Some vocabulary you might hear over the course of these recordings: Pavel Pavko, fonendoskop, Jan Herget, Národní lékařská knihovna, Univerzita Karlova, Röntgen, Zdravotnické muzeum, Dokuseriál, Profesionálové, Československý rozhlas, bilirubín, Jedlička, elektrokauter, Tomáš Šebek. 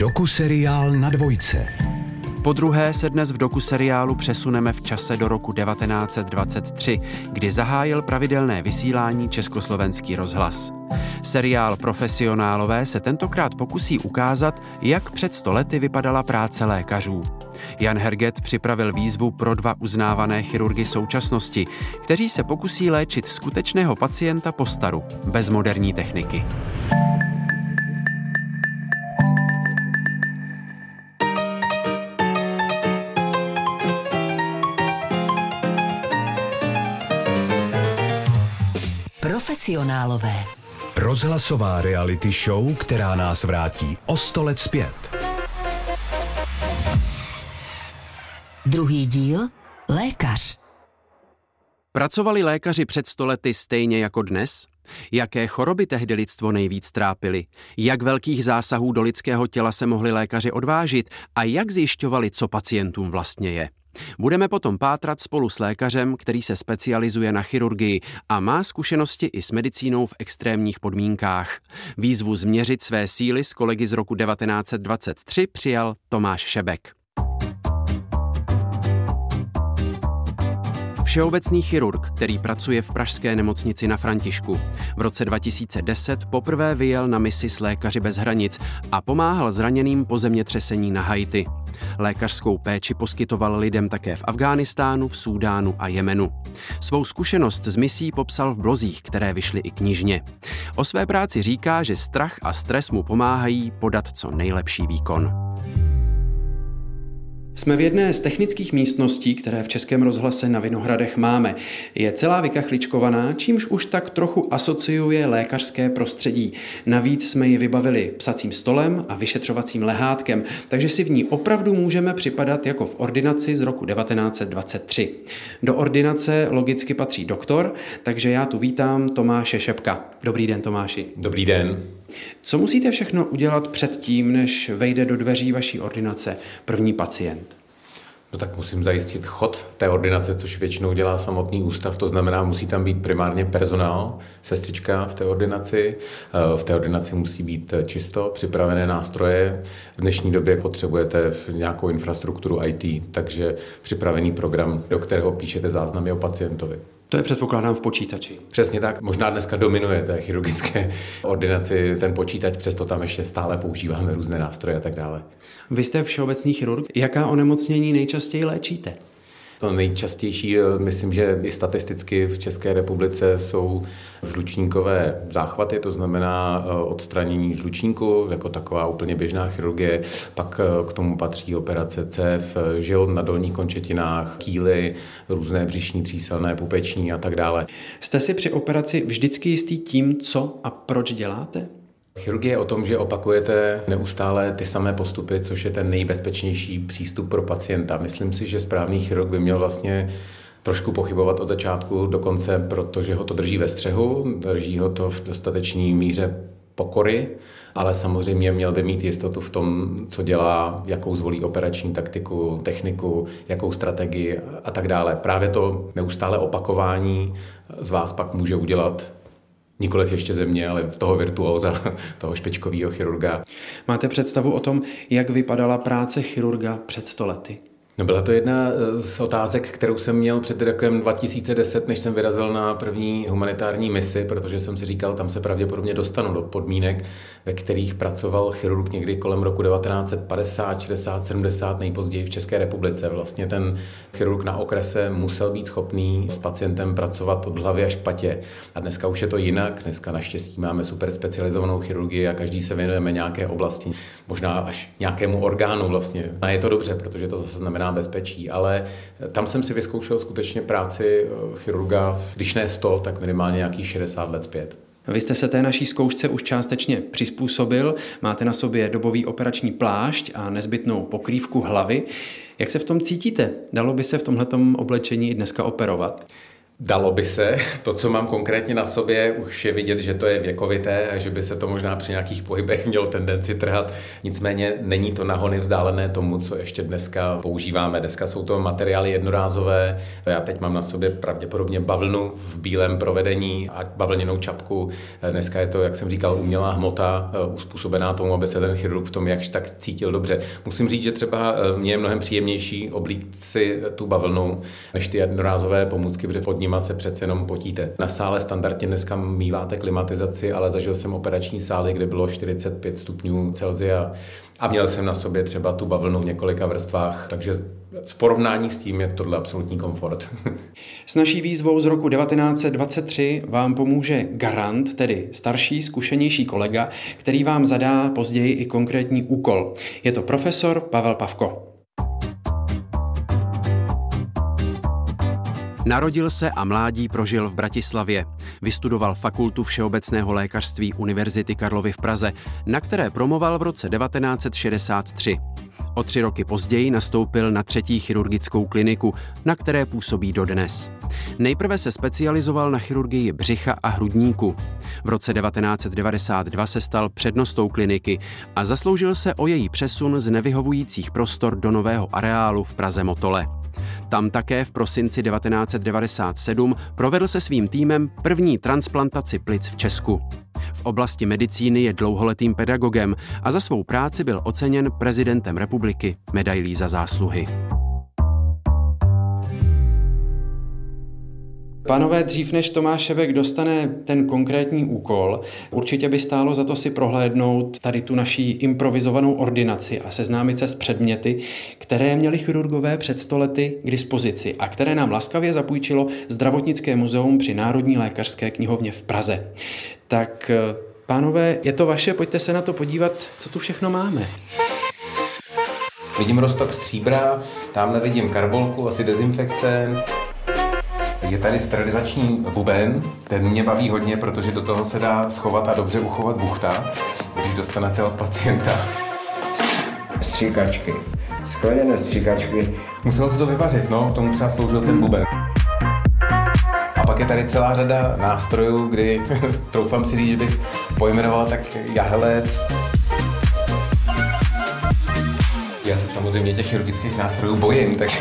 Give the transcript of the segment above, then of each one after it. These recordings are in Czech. Dokuseriál na dvojce. Po druhé se dnes v dokuseriálu přesuneme v čase do roku 1923, kdy zahájil pravidelné vysílání Československý rozhlas. Seriál Profesionálové se tentokrát pokusí ukázat, jak před 100 lety vypadala práce lékařů. Jan Herget připravil výzvu pro 2 uznávané chirurgy současnosti, kteří se pokusí léčit skutečného pacienta po staru, bez moderní techniky. Profesionálové. Rozhlasová reality show, která nás vrátí o 100 let zpět. Druhý díl. Lékař. Pracovali lékaři před 100 lety stejně jako dnes? Jaké choroby tehdy lidstvo nejvíc trápily? Jak velkých zásahů do lidského těla se mohli lékaři odvážit? A jak zjišťovali, co pacientům vlastně je? Budeme potom pátrat spolu s lékařem, který se specializuje na chirurgii a má zkušenosti i s medicínou v extrémních podmínkách. Výzvu změřit své síly s kolegy z roku 1923 přijal Tomáš Šebek. Všeobecný chirurg, který pracuje v pražské nemocnici Na Františku. V roce 2010 poprvé vyjel na misi s lékaři bez hranic a pomáhal zraněným po zemětřesení na Haiti. Lékařskou péči poskytoval lidem také v Afghánistánu, v Súdánu a Jemenu. Svou zkušenost z misí popsal v blozích, které vyšly i knižně. O své práci říká, že strach a stres mu pomáhají podat co nejlepší výkon. Jsme v jedné z technických místností, které v Českém rozhlase na Vinohradech máme. Je celá vykachličkovaná, čímž už tak trochu asociuje lékařské prostředí. Navíc jsme ji vybavili psacím stolem a vyšetřovacím lehátkem, takže si v ní opravdu můžeme připadat jako v ordinaci z roku 1923. Do ordinace logicky patří doktor, takže já tu vítám Tomáše Šebka. Dobrý den, Tomáši. Dobrý den. Co musíte všechno udělat předtím, než vejde do dveří vaší ordinace první pacient? No tak musím zajistit chod té ordinace, což většinou dělá samotný ústav, to znamená, musí tam být primárně personál, sestřička v té ordinaci. V té ordinaci musí být čisto, připravené nástroje. V dnešní době potřebujete nějakou infrastrukturu IT, takže připravený program, do kterého píšete záznamy o pacientovi. To je, předpokládám, v počítači. Přesně tak. Možná dneska dominuje té chirurgické ordinaci ten počítač, přesto tam ještě stále používáme různé nástroje a tak dále. Vy jste všeobecný chirurg. Jaká onemocnění nejčastěji léčíte? To nejčastější, myslím, že i statisticky v České republice jsou žlučníkové záchvaty, to znamená odstranění žlučníku, jako taková úplně běžná chirurgie. Pak k tomu patří operace cév, žil na dolních končetinách, kýly, různé břišní tříselné, pupeční a tak dále. Jste si při operaci vždycky jistý tím, co a proč děláte? Chirurgie je o tom, že opakujete neustále ty samé postupy, což je ten nejbezpečnější přístup pro pacienta. Myslím si, že správný chirurg by měl vlastně trošku pochybovat od začátku do konce, protože ho to drží ve střehu, drží ho to v dostatečné míře pokory, ale samozřejmě měl by mít jistotu v tom, co dělá, jakou zvolí operační taktiku, techniku, jakou strategii a tak dále. Právě to neustále opakování z vás pak může udělat nikoliv ještě ze mě, ale toho virtuóza, toho špičkového chirurga. Máte představu o tom, jak vypadala práce chirurga před 100 lety? No, byla to jedna z otázek, kterou jsem měl před rokem 2010, než jsem vyrazil na první humanitární misi, protože jsem si říkal, tam se pravděpodobně dostanu do podmínek, ve kterých pracoval chirurg někdy kolem roku 1950, 60, 70, nejpozději v České republice. Vlastně ten chirurg na okrese musel být schopný s pacientem pracovat od hlavy až k patě. A dneska už je to jinak. Dneska naštěstí máme super specializovanou chirurgii a každý se věnujeme nějaké oblasti, možná až nějakému orgánu vlastně. A je to dobře, protože to zase znamená bezpečí, ale tam jsem si vyzkoušel skutečně práci chirurga, když ne 100, tak minimálně nějakých 60 let zpět. Vy jste se té naší zkoušce už částečně přizpůsobil, máte na sobě dobový operační plášť a nezbytnou pokrývku hlavy. Jak se v tom cítíte? Dalo by se v tomhletom oblečení i dneska operovat? Dalo by se. To, co mám konkrétně na sobě, už je vidět, že to je věkovité a že by se to možná při nějakých pohybech mělo tendenci trhat. Nicméně není to nahony vzdálené tomu, co ještě dneska používáme. Dneska jsou to materiály jednorázové. Já teď mám na sobě pravděpodobně bavlnu v bílém provedení a bavlněnou čapku. Dneska je to, jak jsem říkal, umělá hmota, uspůsobená tomu, aby se ten chirurg v tom jakž tak cítil dobře. Musím říct, že třeba mě je mnohem příjemnější oblíct si tu bavlnu než ty jednorázové pomůcky, protože pod nima se přece jenom potíte. Na sále standardně dneska míváte klimatizaci, ale zažil jsem operační sály, kde bylo 45 stupňů Celsia a měl jsem na sobě třeba tu bavlnu v několika vrstvách, takže v porovnání s tím je tohle absolutní komfort. S naší výzvou z roku 1923 vám pomůže garant, tedy starší, zkušenější kolega, který vám zadá později i konkrétní úkol. Je to profesor Pavel Pavko. Narodil se a mládí prožil v Bratislavě. Vystudoval Fakultu všeobecného lékařství Univerzity Karlovy v Praze, na které promoval v roce 1963. O 3 roky později nastoupil na 3. chirurgickou kliniku, na které působí dodnes. Nejprve se specializoval na chirurgii břicha a hrudníku. V roce 1992 se stal přednostou kliniky a zasloužil se o její přesun z nevyhovujících prostor do nového areálu v Praze Motole. Tam také v prosinci 1997 provedl se svým týmem první transplantaci plic v Česku. V oblasti medicíny je dlouholetým pedagogem a za svou práci byl oceněn prezidentem republiky medailí Za zásluhy. Pánové, dřív než Tomáš Šebek dostane ten konkrétní úkol, určitě by stálo za to si prohlédnout tady tu naší improvizovanou ordinaci a seznámit se s předměty, které měli chirurgové před 100 lety k dispozici a které nám laskavě zapůjčilo Zdravotnické muzeum při Národní lékařské knihovně v Praze. Tak, pánové, je to vaše, pojďte se na to podívat, co tu všechno máme. Vidím roztok stříbra, tamhle vidím karbolku, asi dezinfekce. Je tady sterilizační buben, ten mě baví hodně, protože do toho se dá schovat a dobře uchovat buchta, když dostanete od pacienta. Stříkačky, skleněné stříkačky. Musel se to vyvařit, no, k tomu třeba sloužil ten buben. A pak je tady celá řada nástrojů, kdy troufám si říct, že bych pojmenoval tak jahelec. Já se samozřejmě těch chirurgických nástrojů bojím, takže...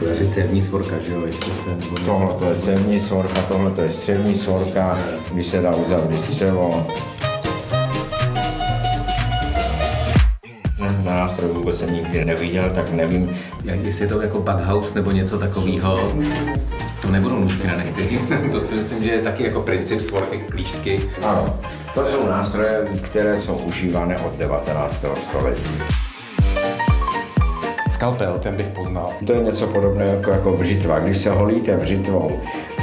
To je asi cévní svorka, že jo, jestli se... Tohle to je cévní svorka, tohle to je střevní svorka, když se dá uzavřít střevo. Na nástroj vůbec jsem nikdy neviděl, tak nevím. Jestli je to jako baghouse nebo něco takového, to nebudou nůžky na nechty. To si myslím, že je taky jako princip svorky, klíštky. Ano, to jsou nástroje, které jsou užívané od 19. století. Skalpel, ten bych poznal. To je něco podobného jako břitva. Když se holíte břitvou,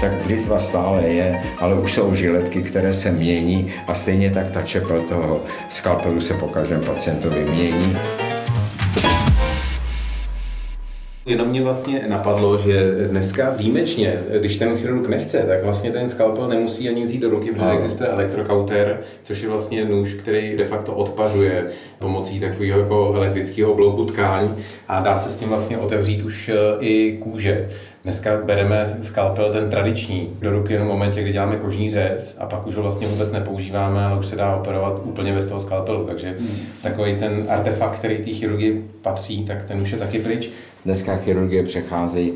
tak břitva stále je, ale už jsou žiletky, které se mění a stejně tak ta čepel toho skalpelu se po každém pacientovi mění. Jenom mě vlastně napadlo, že dneska výjimečně, když ten chirurg nechce, tak vlastně ten skalpel nemusí ani vzít do ruky, protože existuje elektrokauter, což je vlastně nůž, který de facto odpařuje pomocí takového jako elektrického blouku tkání a dá se s tím vlastně otevřít už i kůže. Dneska bereme skalpel ten tradiční do ruky jenom v momentě, kdy děláme kožní řez a pak už ho vlastně vůbec nepoužíváme, ale už se dá operovat úplně bez toho skalpelu, takže takový ten artefakt, který té chirurgii patří, tak ten už je taky pryč. Dneska chirurgie přechází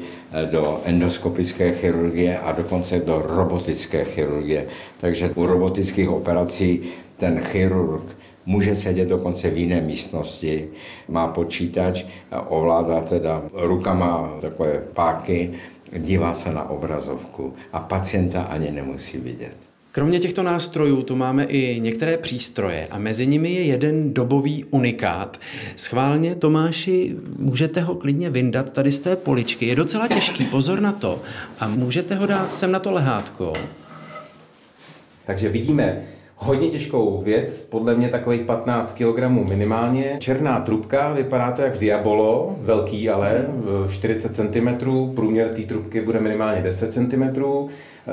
do endoskopické chirurgie a dokonce do robotické chirurgie, takže u robotických operací ten chirurg může sedět dokonce v jiné místnosti, má počítač, ovládá teda rukama takové páky, dívá se na obrazovku a pacienta ani nemusí vidět. Kromě těchto nástrojů tu máme i některé přístroje a mezi nimi je jeden dobový unikát. Schválně, Tomáši, můžete ho klidně vyndat tady z té poličky. Je docela těžký, pozor na to. A můžete ho dát sem na to lehátko. Takže vidíme hodně těžkou věc, podle mě takových 15 kg minimálně. Černá trubka, vypadá to jak diabolo, velký ale, 40 cm, průměr té trubky bude minimálně 10 cm.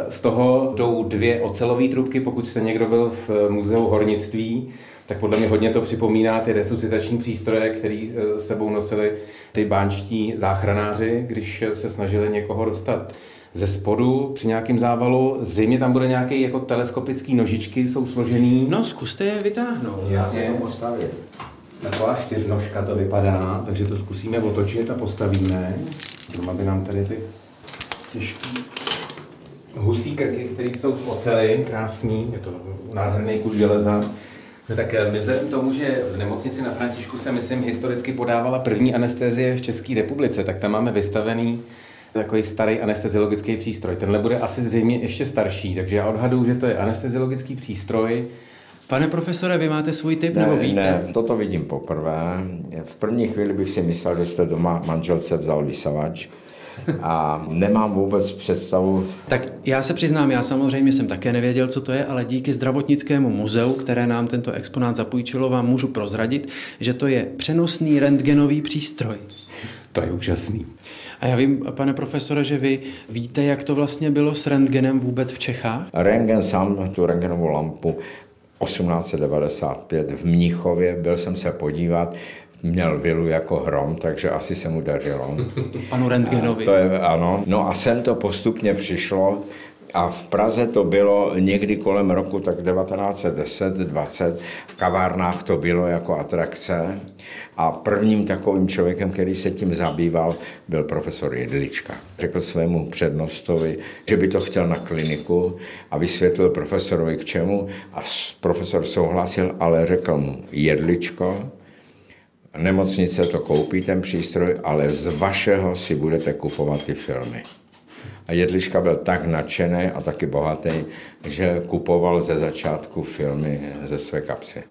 Z toho jdou 2 ocelové trubky, pokud jste někdo byl v muzeu hornictví, tak podle mě hodně to připomíná ty resuscitační přístroje, které s sebou nosili ty báňští záchranáři, když se snažili někoho dostat ze spodu při nějakém závalu. Zřejmě tam bude nějaké jako teleskopické nožičky, jsou složený. No, zkuste je vytáhnout. Já si jenom postavit. Taková čtyřnožka to vypadá, takže to zkusíme otočit a postavíme. Aby nám tady ty těžké husí krky, které jsou z oceli, krásný, je to nádherný kus železa. Tak my vzhledem tomu, že v nemocnici na Františku se, myslím, historicky podávala první anestezie v České republice, tak tam máme vystavený takový starý anesteziologický přístroj. Tenhle bude asi zřejmě ještě starší, takže já odhaduju, že to je anesteziologický přístroj. Pane profesore, vy máte svůj tip, nebo víte? Ne, toto vidím poprvé. V první chvíli bych si myslel, že jste doma manželce vzal vysavač. A nemám vůbec představu. Tak já se přiznám, já samozřejmě jsem také nevěděl, co to je, ale díky Zdravotnickému muzeu, které nám tento exponát zapůjčilo, vám můžu prozradit, že to je přenosný rentgenový přístroj. To je úžasný. A já vím, pane profesore, že vy víte, jak to vlastně bylo s Röntgenem vůbec v Čechách? Röntgen sám, tu Röntgenovou lampu, 1895 v Mnichově, byl jsem se podívat, měl vilu jako hrom, takže asi se mu dařilo. Panu Röntgenovi. To je, ano. No a sem to postupně přišlo a v Praze to bylo někdy kolem roku tak 1910-20. V kavárnách to bylo jako atrakce a prvním takovým člověkem, který se tím zabýval, byl profesor Jedlička. Řekl svému přednostovi, že by to chtěl na kliniku a vysvětlil profesorovi k čemu a profesor souhlasil, ale řekl mu: Jedličko, nemocnice to koupí ten přístroj, ale z vašeho si budete kupovat ty filmy. A Jedlička byl tak nadšený a taky bohatý, že kupoval ze začátku filmy ze své kapsy.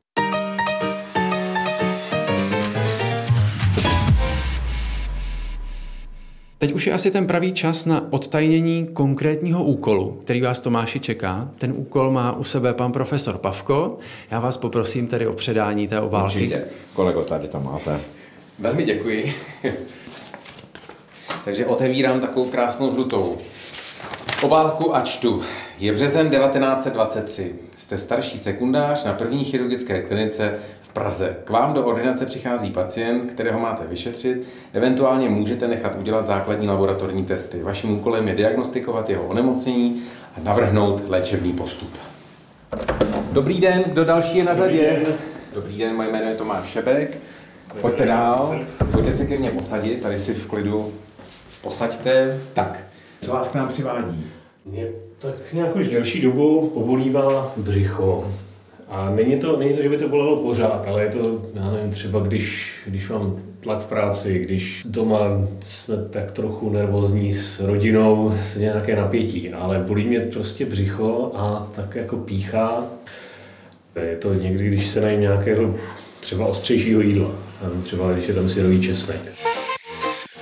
Teď už je asi ten pravý čas na odtajnění konkrétního úkolu, který vás, Tomáši, čeká. Ten úkol má u sebe pan profesor Pavko. Já vás poprosím tedy o předání té obálky. Určitě. Kolego, tady to máte. Velmi děkuji. Takže otevírám takovou krásnou žlutou obálku a čtu. Je březen 1923. Jste starší sekundář na první chirurgické klinice v Praze. K vám do ordinace přichází pacient, kterého máte vyšetřit, eventuálně můžete nechat udělat základní laboratorní testy. Vaším úkolem je diagnostikovat jeho onemocnění a navrhnout léčebný postup. Dobrý den, kdo další je na řadě? Dobrý den, moje jméno je Tomáš Šebek. Pojďte dál, pojďte se ke mně posadit, tady si v klidu posaďte. Tak, co vás k nám přivádí? Mě tak nějak už delší dobu obolívá břicho. A není to, že by to bolelo pořád, ale je to, já nevím, třeba když mám tlak v práci, když doma jsme tak trochu nervózní s rodinou, se nějaké napětí, ale bolí mě prostě břicho a tak jako píchá. Je to někdy, když se najím nějakého třeba ostřejšího jídla, třeba když je tam syrový česnek.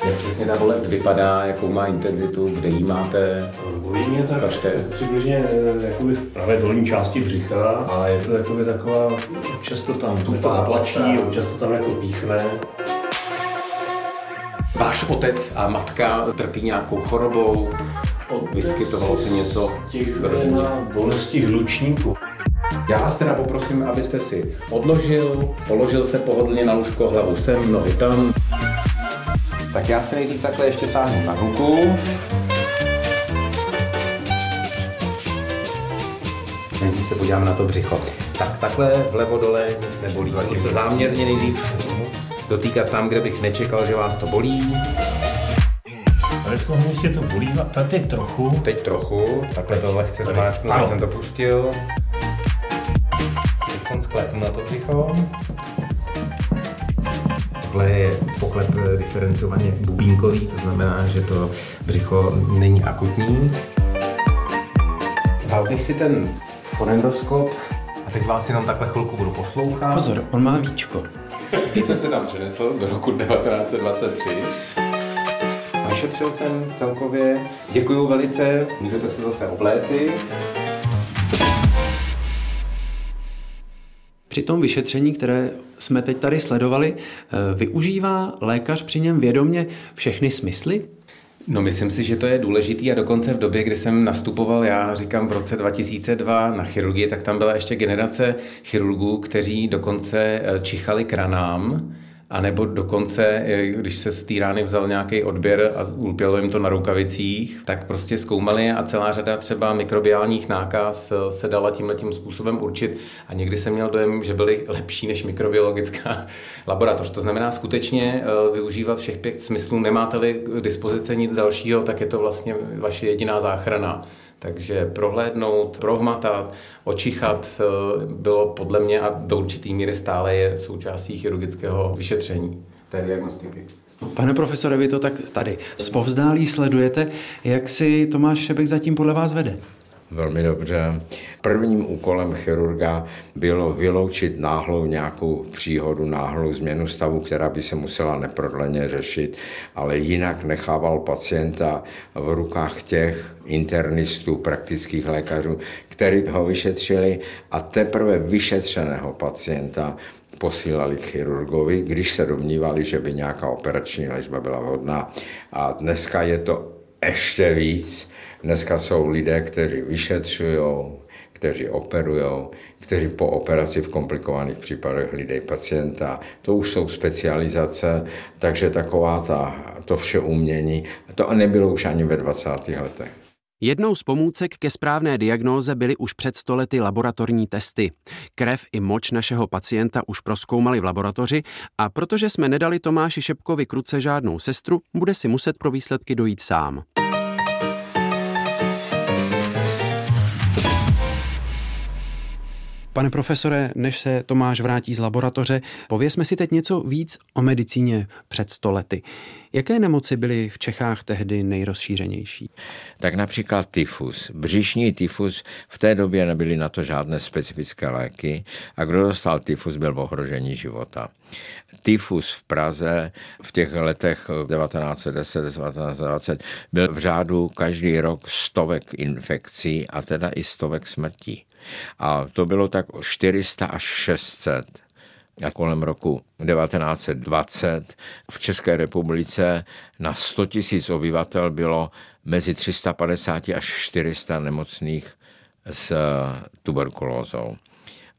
Jak přesně ta bolest vypadá, jakou má intenzitu, kde jí máte? Bolí mě tak přibližně v pravé dolní části břicha a je to taková, občas to tam tupá, tlačí, občas to tam jako píchne. Váš otec a matka trpí nějakou chorobou? Vyskytovalo se něco v rodině? Na bolesti žlučníku. Já vás teda poprosím, abyste si odložil, položil se pohodlně na lůžko, hlavu sem, nohy tam. Tak já si nejdřív takhle ještě sáhnu na ruku. Nejdřív se podívám na to břicho. Tak takhle vlevo dole nic nebolí. Budu se záměrně nejdřív dotýkat tam, kde bych nečekal, že vás to bolí. Ale v tom místě to bolí, tady trochu. Teď trochu, takhle to lehce zmáčknu, tak jsem to pustil. Teď sklepnu na to břicho. Tohle je poklep diferencovaně bubínkový, to znamená, že to břicho není akutní. Vzal bych si ten fonendoskop a teď vás jenom takhle chvilku budu poslouchat. Pozor, on má víčko. Teď jsem se tam přenesl do roku 1923. Vyšetřil jsem celkově. Děkuju velice, můžete se zase obléci. Při tom vyšetření, které jsme teď tady sledovali, využívá lékař při něm vědomě všechny smysly? No, myslím si, že to je důležitý a dokonce v době, kdy jsem nastupoval, já říkám v roce 2002 na chirurgii, tak tam byla ještě generace chirurgů, kteří dokonce čichali k ranám, anebo dokonce, když se z té rány vzal nějaký odběr a ulpělo jim to na rukavicích, tak prostě zkoumali a celá řada třeba mikrobiálních nákaz se dala tímhletím způsobem určit a někdy jsem měl dojem, že byly lepší než mikrobiologická laboratoř. To znamená skutečně využívat všech 5 smyslů, nemáte-li k dispozici nic dalšího, tak je to vlastně vaše jediná záchrana. Takže prohlédnout, prohmatat, očichat bylo podle mě a do určitý míry stále je součástí chirurgického vyšetření té diagnostiky. Pane profesore, vy to tak tady zpovzdálí sledujete, jak si Tomáš Šebek zatím podle vás vede? Velmi dobře. Prvním úkolem chirurga bylo vyloučit náhlou nějakou příhodu, náhlou změnu stavu, která by se musela neprodleně řešit, ale jinak nechával pacienta v rukách těch internistů, praktických lékařů, kteří ho vyšetřili a teprve vyšetřeného pacienta posílali k chirurgovi, když se domnívali, že by nějaká operační léčba byla vhodná. A dneska je to ještě víc. Dneska jsou lidé, kteří vyšetřují, kteří operují, kteří po operaci v komplikovaných případech hledají pacienta. To už jsou specializace, takže to vše umění, to nebylo už ani ve 20. letech. Jednou z pomůcek ke správné diagnóze byly už před 100 lety laboratorní testy. Krev i moč našeho pacienta už prozkoumali v laboratoři a protože jsme nedali Tomáši Šebkovi k ruce žádnou sestru, bude si muset pro výsledky dojít sám. Pane profesore, než se Tomáš vrátí z laboratoře, povězme si teď něco víc o medicíně před 100 lety. Jaké nemoci byly v Čechách tehdy nejrozšířenější? Tak například tyfus. Břišní tyfus, v té době nebyly na to žádné specifické léky a kdo dostal tyfus, byl v ohrožení života. Tyfus v Praze v těch letech 1910-1920 byl v řádu každý rok 100 infekcí a teda i 100 smrtí. A to bylo tak 400 až 600. A kolem roku 1920 v České republice na 100 000 obyvatel bylo mezi 350 až 400 nemocných s tuberkulózou.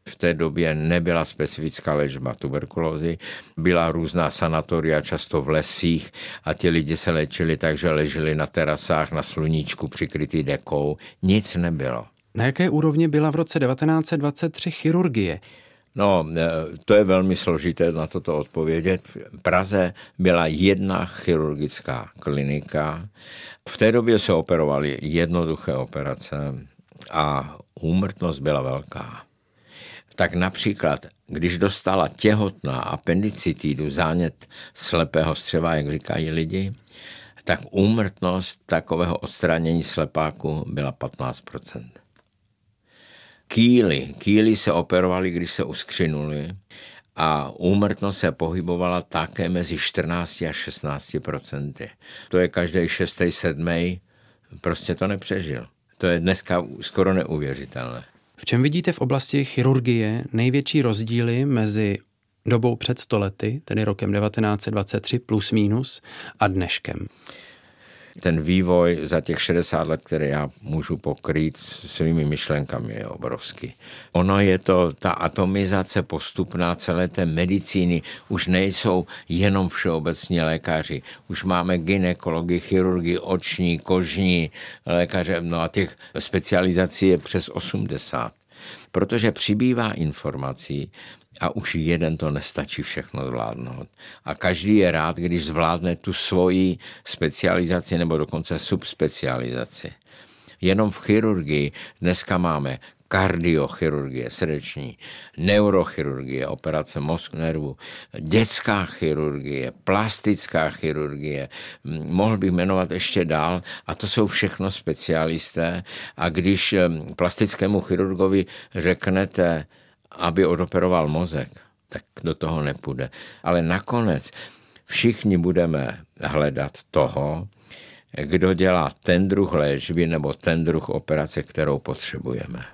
V té době nebyla specifická léčba tuberkulózy, byla různá sanatoria, často v lesích a ti lidi se léčili tak, že leželi na terasách, na sluníčku přikrytý dekou. Nic nebylo. Na jaké úrovni byla v roce 1923 chirurgie? No, to je velmi složité na toto odpovědět. V Praze byla jedna chirurgická klinika. V té době se operovaly jednoduché operace a úmrtnost byla velká. Tak například, když dostala těhotná apendicitidu, zánět slepého střeva, jak říkají lidi, tak úmrtnost takového odstranění slepáku byla 15%. Kýly se operovaly, když se uskřinuly a úmrtnost se pohybovala také mezi 14 a 16%. To je každý 6., 7. Prostě to nepřežil. To je dneska skoro neuvěřitelné. V čem vidíte v oblasti chirurgie největší rozdíly mezi dobou před 100 lety, tedy rokem 1923 plus minus, a dneškem? Ten vývoj za těch 60 let, které já můžu pokrýt svými myšlenkami, je obrovský. Ono je to, ta atomizace postupná celé té medicíny, už nejsou jenom všeobecní lékaři. Už máme gynekology, chirurgy, oční, kožní lékaře, no a těch specializací je přes 80. Protože přibývá informací, a už jeden to nestačí všechno zvládnout. A každý je rád, když zvládne tu svoji specializaci nebo dokonce subspecializaci. Jenom v chirurgii dneska máme kardiochirurgie, srdeční, neurochirurgie, operace mozku, nervu, dětská chirurgie, plastická chirurgie, mohl bych jmenovat ještě dál, a to jsou všechno specialisté. A když plastickému chirurgovi řeknete, aby odoperoval mozek, tak do toho nepůjde. Ale nakonec všichni budeme hledat toho, kdo dělá ten druh léčby nebo ten druh operace, kterou potřebujeme.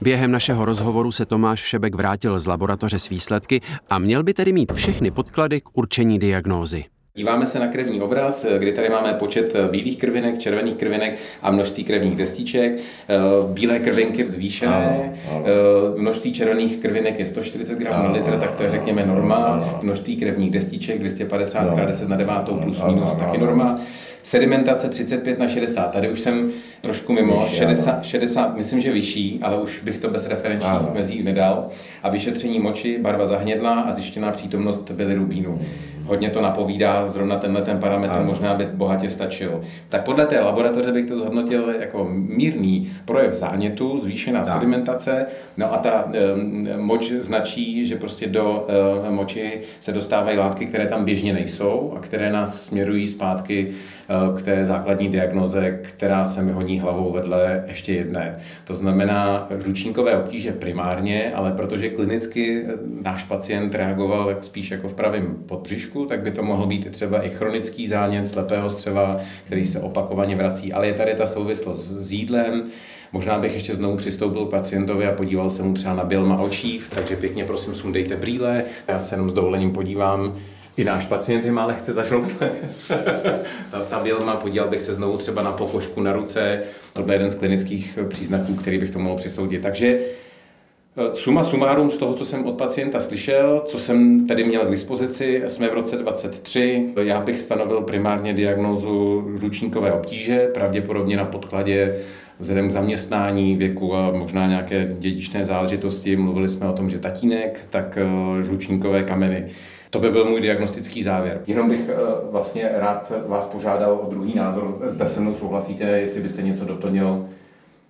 Během našeho rozhovoru se Tomáš Šebek vrátil z laboratoře s výsledky a měl by tedy mít všechny podklady k určení diagnózy. Díváme se na krevní obraz, kde tady máme počet bílých krvinek, červených krvinek a množství krevních destiček. Bílé krvinky zvýšené, množství červených krvinek je 140 gramů na litr, tak to je řekněme norma. Množství krevních destiček 250 × 10⁹ plus minus, taky norma. Sedimentace 35/60, tady už jsem trošku mimo, vyšší, 60 myslím, že vyšší, ale už bych to bez referenčních mezí nedal. A vyšetření moči, barva zahnědlá a zjištěná přítomnost bilirubínu. Hodně to napovídá, zrovna tenhle ten parametr možná by bohatě stačil. Tak podle té laboratoře bych to zhodnotil jako mírný projev zánětu, zvýšená sedimentace, no a ta moč značí, že prostě do moči se dostávají látky, které tam běžně nejsou a které nás směrují zpátky k té základní diagnoze, která se mi honí hlavou vedle ještě jedné. To znamená žlučníkové obtíže primárně, ale protože klinicky náš pacient reagoval spíš jako v pravém podbřišku, tak by to mohl být třeba i chronický zánět slepého střeva, který se opakovaně vrací. Ale je tady ta souvislost s jídlem. Možná bych ještě znovu přistoupil k pacientovi a podíval se mu třeba na bělma očí, takže pěkně prosím sundejte brýle. Já se jenom s dovolením podívám. I náš pacient je má lehce zažloutlé. Ta bělma, podíval bych se znovu třeba na pokožku na ruce. To byl jeden z klinických příznaků, který bych to mohl přisoudit. Takže suma sumárum z toho, co jsem od pacienta slyšel, co jsem tedy měl k dispozici, jsme v roce 2023. Já bych stanovil primárně diagnózu žlučníkové obtíže, pravděpodobně na podkladě vzhledem k zaměstnání, věku a možná nějaké dědičné záležitosti. Mluvili jsme o tom, že tatínek, tak žlučníkové kameny. To by byl můj diagnostický závěr. Jenom bych vlastně rád vás požádal o druhý názor. Zda se mnou souhlasíte, jestli byste něco doplnil?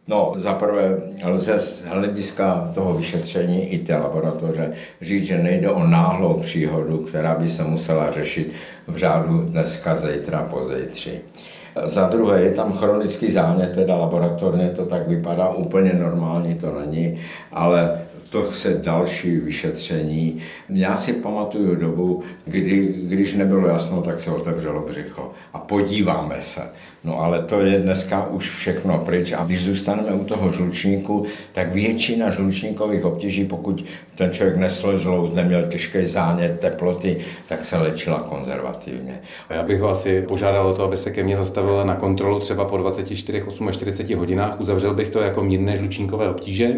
No, zaprvé lze z hlediska toho vyšetření i té laboratoře říct, že nejde o náhlou příhodu, která by se musela řešit v řádu dneska, zítra, pozítří. Za druhé, je tam chronický zánět, teda laboratorně to tak vypadá, úplně normální to není, ale to se další vyšetření. Já si pamatuju dobu, když nebylo jasno, tak se otevřelo břicho a podíváme se. No ale to je dneska už všechno pryč a když zůstaneme u toho žlučníku, tak většina žlučníkových obtíží, pokud ten člověk nesl žlout, neměl těžký zánět, teploty, tak se léčila konzervativně. Já bych ho asi požádal o to, aby se ke mně zastavil na kontrolu třeba po 24–48 hodinách. Uzavřel bych to jako mírné žlučníkové obtíže.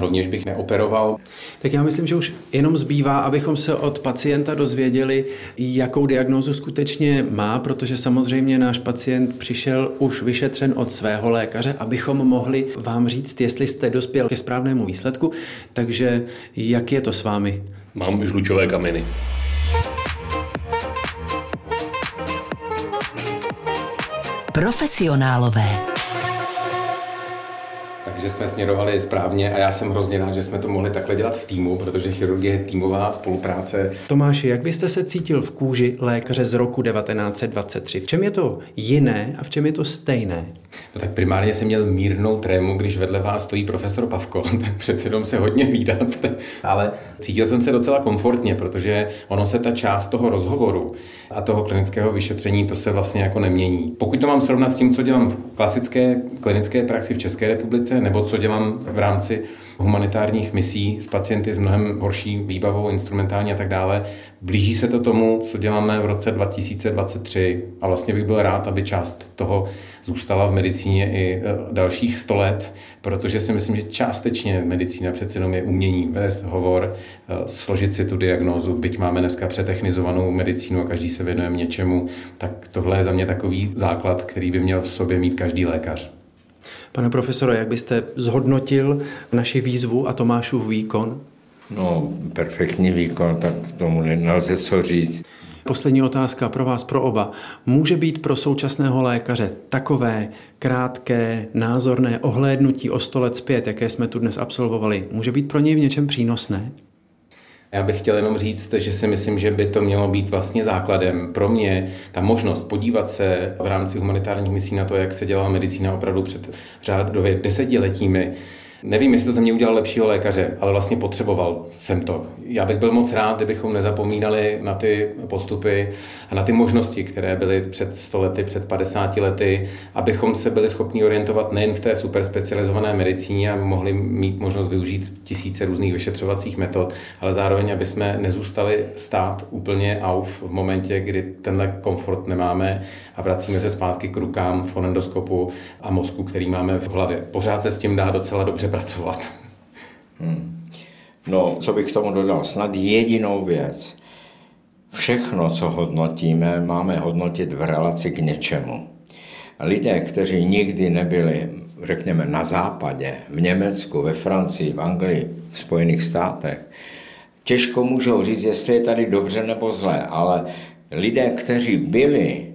Rovněž bych neoperoval. Tak já myslím, že už jenom zbývá, abychom se od pacienta dozvěděli, jakou diagnózu skutečně má, protože samozřejmě náš pacient přišel už vyšetřen od svého lékaře, abychom mohli vám říct, jestli jste dospěl ke správnému výsledku. Takže jak je to s vámi? Mám žlučové kameny. Profesionálové. Takže jsme směrovali správně a já jsem hrozně rád, že jsme to mohli takhle dělat v týmu, protože chirurgie je týmová spolupráce. Tomáši, jak byste se cítil v kůži lékaře z roku 1923? V čem je to jiné a v čem je to stejné? No tak primárně jsem měl mírnou trému, když vedle vás stojí profesor Pavko, tak přece jenom se hodně vídáte. Ale cítil jsem se docela komfortně, protože ono se ta část toho rozhovoru a toho klinického vyšetření, to se vlastně jako nemění. Pokud to mám srovnat s tím, co dělám v klasické klinické praxi v České republice, nebo co dělám v rámci humanitárních misí s pacienty s mnohem horší výbavou, instrumentální a tak dále. Blíží se to tomu, co děláme v roce 2023 a vlastně bych byl rád, aby část toho zůstala v medicíně i dalších 100 let, protože si myslím, že částečně medicína přece jenom je umění vést hovor, složit si tu diagnózu, byť máme dneska přetechnizovanou medicínu a každý se věnuje něčemu, tak tohle je za mě takový základ, který by měl v sobě mít každý lékař. Pane profesore, jak byste zhodnotil naši výzvu a Tomášův výkon? No, perfektní výkon, tak tomu nelze co říct. Poslední otázka pro vás, pro oba. Může být pro současného lékaře takové krátké, názorné ohlédnutí o 100 let zpět, jaké jsme tu dnes absolvovali, může být pro něj v něčem přínosné? Já bych chtěl jenom říct, že si myslím, že by to mělo být vlastně základem. Pro mě ta možnost podívat se v rámci humanitárních misí na to, jak se dělala medicína opravdu před řádově desetiletími, Nevím, jestli to ze mě udělal lepšího lékaře, ale vlastně potřeboval jsem to. Já bych byl moc rád, kdybychom nezapomínali na ty postupy a na ty možnosti, které byly před 100 lety, před 50 lety, abychom se byli schopni orientovat nejen v té superspecializované medicíně a mohli mít možnost využít tisíce různých vyšetřovacích metod, ale zároveň, aby jsme nezůstali stát úplně auf v momentě, kdy tenhle komfort nemáme a vracíme se zpátky k rukám, fonendoskopu a mozku, který máme v hlavě. Pořád se s tím dá docela dobře pracovat. No, co bych k tomu dodal? Snad jedinou věc. Všechno, co hodnotíme, máme hodnotit v relaci k něčemu. Lidé, kteří nikdy nebyli, řekněme, na západě, v Německu, ve Francii, v Anglii, v Spojených státech, těžko můžou říct, jestli je tady dobře nebo zlé, ale lidé, kteří byli,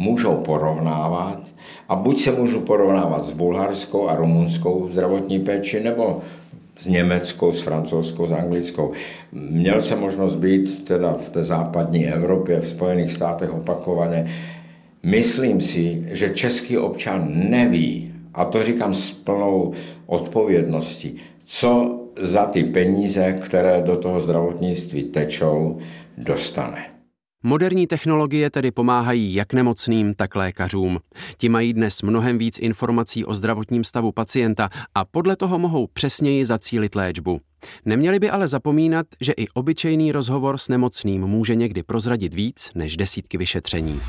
můžou porovnávat a buď se můžu porovnávat s bulharskou a rumunskou zdravotní péči, nebo s německou, s francouzskou, s anglickou. Měl jsem možnost být teda v té západní Evropě, v Spojených státech opakovaně. Myslím si, že český občan neví, a to říkám s plnou odpovědností, co za ty peníze, které do toho zdravotnictví tečou, dostane. Moderní technologie tedy pomáhají jak nemocným, tak lékařům. Ti mají dnes mnohem víc informací o zdravotním stavu pacienta a podle toho mohou přesněji zacílit léčbu. Neměli by ale zapomínat, že i obyčejný rozhovor s nemocným může někdy prozradit víc než desítky vyšetření.